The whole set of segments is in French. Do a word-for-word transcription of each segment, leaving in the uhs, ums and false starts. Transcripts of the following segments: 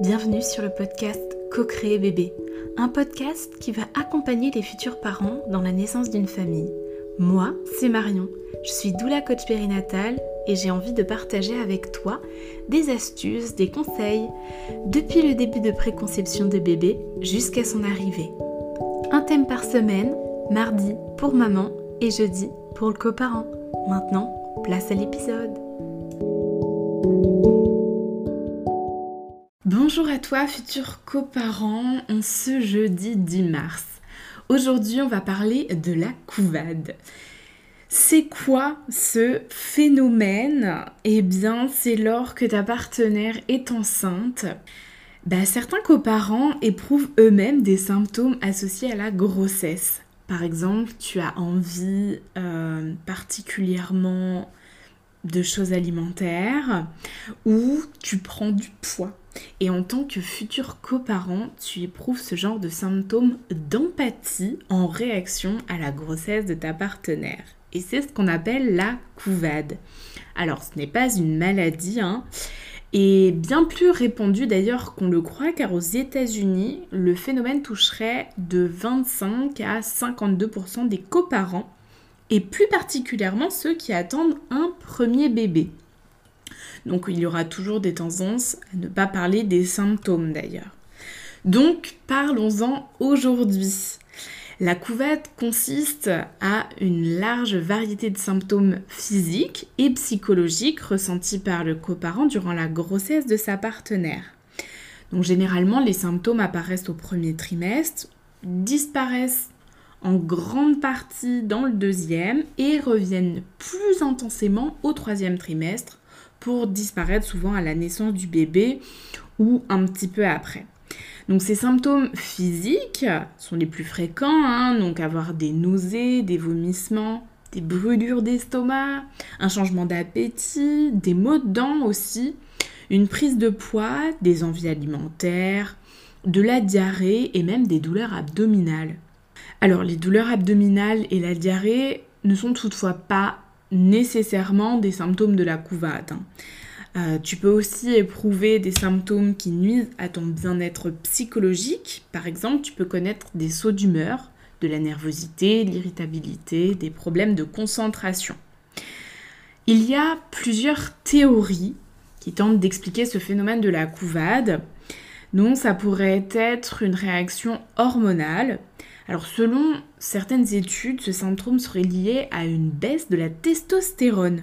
Bienvenue sur le podcast Co-Créer Bébé, un podcast qui va accompagner les futurs parents dans la naissance d'une famille. Moi, c'est Marion, je suis doula coach périnatale et j'ai envie de partager avec toi des astuces, des conseils, depuis le début de préconception de bébé jusqu'à son arrivée. Un thème par semaine, mardi pour maman et jeudi pour le coparent. Maintenant, place à l'épisode. Bonjour à toi, futur coparent, en ce jeudi dix mars. Aujourd'hui, on va parler de la couvade. C'est quoi ce phénomène ? Eh bien, c'est lorsque ta partenaire est enceinte. Bah, certains coparents éprouvent eux-mêmes des symptômes associés à la grossesse. Par exemple, tu as envie euh, particulièrement de choses alimentaires ou tu prends du poids. Et en tant que futur coparent, tu éprouves ce genre de symptômes d'empathie en réaction à la grossesse de ta partenaire. Et c'est ce qu'on appelle la couvade. Alors, ce n'est pas une maladie, hein, et bien plus répandue d'ailleurs qu'on le croit, car aux États-Unis, le phénomène toucherait de vingt-cinq à cinquante-deux pour cent des coparents, et plus particulièrement ceux qui attendent un premier bébé. Donc il y aura toujours des tendances à ne pas parler des symptômes d'ailleurs. Donc parlons-en aujourd'hui. La couvade consiste à une large variété de symptômes physiques et psychologiques ressentis par le coparent durant la grossesse de sa partenaire. Donc généralement les symptômes apparaissent au premier trimestre, disparaissent en grande partie dans le deuxième et reviennent plus intensément au troisième trimestre pour disparaître souvent à la naissance du bébé ou un petit peu après. Donc ces symptômes physiques sont les plus fréquents, hein, donc avoir des nausées, des vomissements, des brûlures d'estomac, un changement d'appétit, des maux de dents aussi, une prise de poids, des envies alimentaires, de la diarrhée et même des douleurs abdominales. Alors les douleurs abdominales et la diarrhée ne sont toutefois pas nécessairement des symptômes de la couvade. Euh, tu peux aussi éprouver des symptômes qui nuisent à ton bien-être psychologique. Par exemple, tu peux connaître des sauts d'humeur, de la nervosité, de l'irritabilité, des problèmes de concentration. Il y a plusieurs théories qui tentent d'expliquer ce phénomène de la couvade. Donc ça pourrait être une réaction hormonale. Alors selon certaines études, ce syndrome serait lié à une baisse de la testostérone.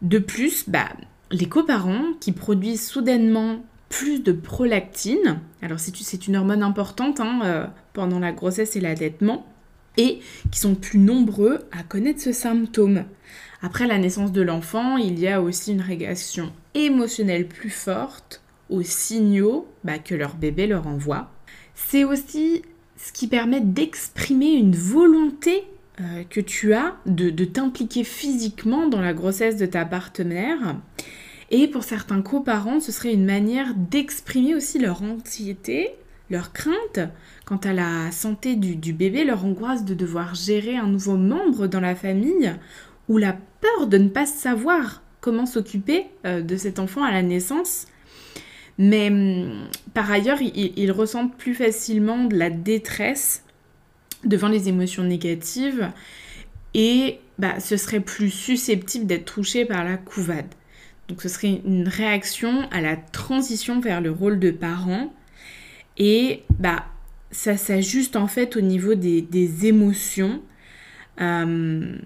De plus, bah, les coparents qui produisent soudainement plus de prolactine, alors c'est, c'est une hormone importante hein, euh, pendant la grossesse et l'allaitement, et qui sont plus nombreux à connaître ce symptôme. Après la naissance de l'enfant, il y a aussi une réaction émotionnelle plus forte aux signaux bah, que leur bébé leur envoie. C'est aussi ce qui permet d'exprimer une volonté euh, que tu as de, de t'impliquer physiquement dans la grossesse de ta partenaire. Et pour certains coparents, ce serait une manière d'exprimer aussi leur anxiété, leur crainte quant à la santé du, du bébé, leur angoisse de devoir gérer un nouveau membre dans la famille ou la peur de ne pas savoir comment s'occuper euh, de cet enfant à la naissance. Mais par ailleurs, ils, ils ressentent plus facilement de la détresse devant les émotions négatives et bah, ce serait plus susceptible d'être touché par la couvade. Donc ce serait une réaction à la transition vers le rôle de parent et bah, ça s'ajuste en fait au niveau des, des émotions. Euh,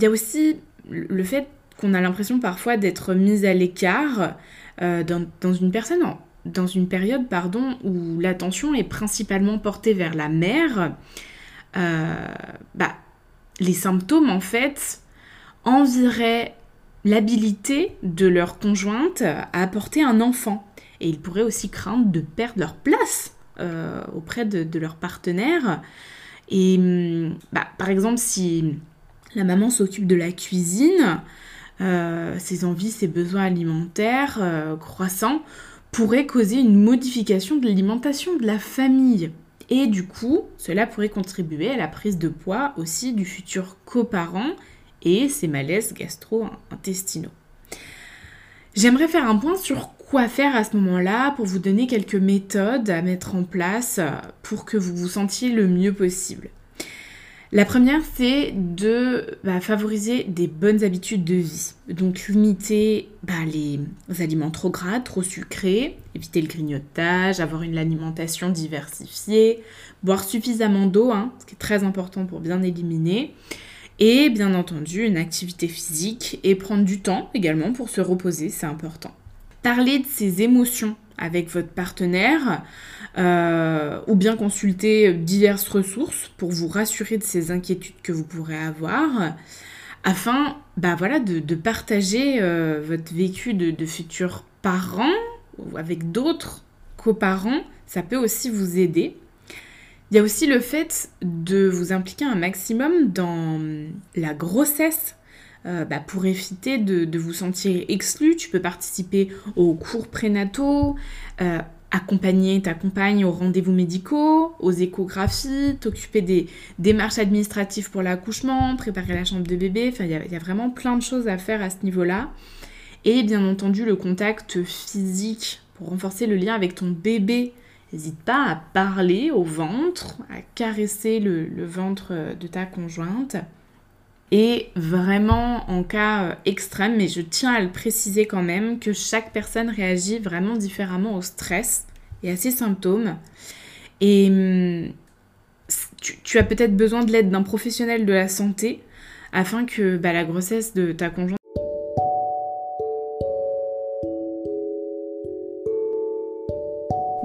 y a aussi le fait qu'on a l'impression parfois d'être mis à l'écart. Euh, dans, dans une personne, dans une période pardon, où l'attention est principalement portée vers la mère, euh, bah, les symptômes en fait envieraient l'habilité de leur conjointe à apporter un enfant. Et ils pourraient aussi craindre de perdre leur place euh, auprès de, de leur partenaire. Et bah, par exemple, si la maman s'occupe de la cuisine, Euh, ses envies, ses besoins alimentaires euh, croissants pourraient causer une modification de l'alimentation de la famille. Et du coup, cela pourrait contribuer à la prise de poids aussi du futur coparent et ses malaises gastro-intestinaux. J'aimerais faire un point sur quoi faire à ce moment-là pour vous donner quelques méthodes à mettre en place pour que vous vous sentiez le mieux possible. La première, c'est de bah, favoriser des bonnes habitudes de vie. Donc limiter bah, les aliments trop gras, trop sucrés, éviter le grignotage, avoir une alimentation diversifiée, boire suffisamment d'eau, hein, ce qui est très important pour bien éliminer, et bien entendu une activité physique et prendre du temps également pour se reposer, c'est important. Parler de ses émotions avec votre partenaire euh, ou bien consulter diverses ressources pour vous rassurer de ces inquiétudes que vous pourrez avoir afin bah voilà, de, de partager euh, votre vécu de, de futurs parents ou avec d'autres coparents, ça peut aussi vous aider. Il y a aussi le fait de vous impliquer un maximum dans la grossesse. Euh, bah pour éviter de, de vous sentir exclu, tu peux participer aux cours prénataux, euh, accompagner ta compagne aux rendez-vous médicaux, aux échographies, t'occuper des démarches administratives pour l'accouchement, préparer la chambre de bébé, enfin il y a, y a vraiment plein de choses à faire à ce niveau-là. Et bien entendu le contact physique pour renforcer le lien avec ton bébé. N'hésite pas à parler au ventre, à caresser le, le ventre de ta conjointe. Et vraiment, en cas extrême, mais je tiens à le préciser quand même, que chaque personne réagit vraiment différemment au stress et à ses symptômes. Et tu, tu as peut-être besoin de l'aide d'un professionnel de la santé afin que bah, la grossesse de ta conjointe...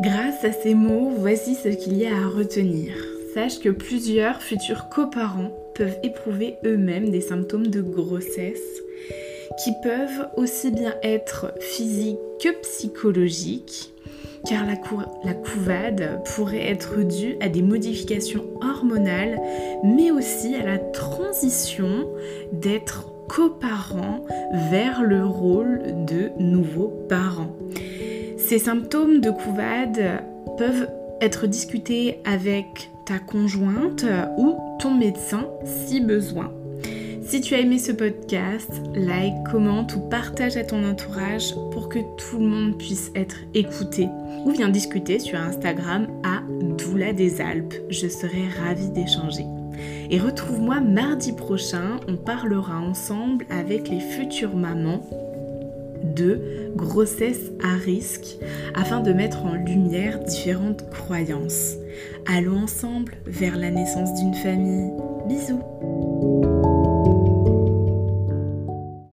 Grâce à ces mots, voici ce qu'il y a à retenir. Sache que plusieurs futurs coparents peuvent éprouver eux-mêmes des symptômes de grossesse qui peuvent aussi bien être physiques que psychologiques, car la, cou- la couvade pourrait être due à des modifications hormonales, mais aussi à la transition d'être coparent vers le rôle de nouveau parent. Ces symptômes de couvade peuvent être discutés avec ta conjointe ou ton médecin si besoin. Si tu as aimé ce podcast, like, commente ou partage à ton entourage pour que tout le monde puisse être écouté. Ou viens discuter sur Instagram à doula des Alpes. Je serai ravie d'échanger. Et retrouve-moi mardi prochain, on parlera ensemble avec les futures mamans de grossesse à risque afin de mettre en lumière différentes croyances. Allons ensemble vers la naissance d'une famille. Bisous.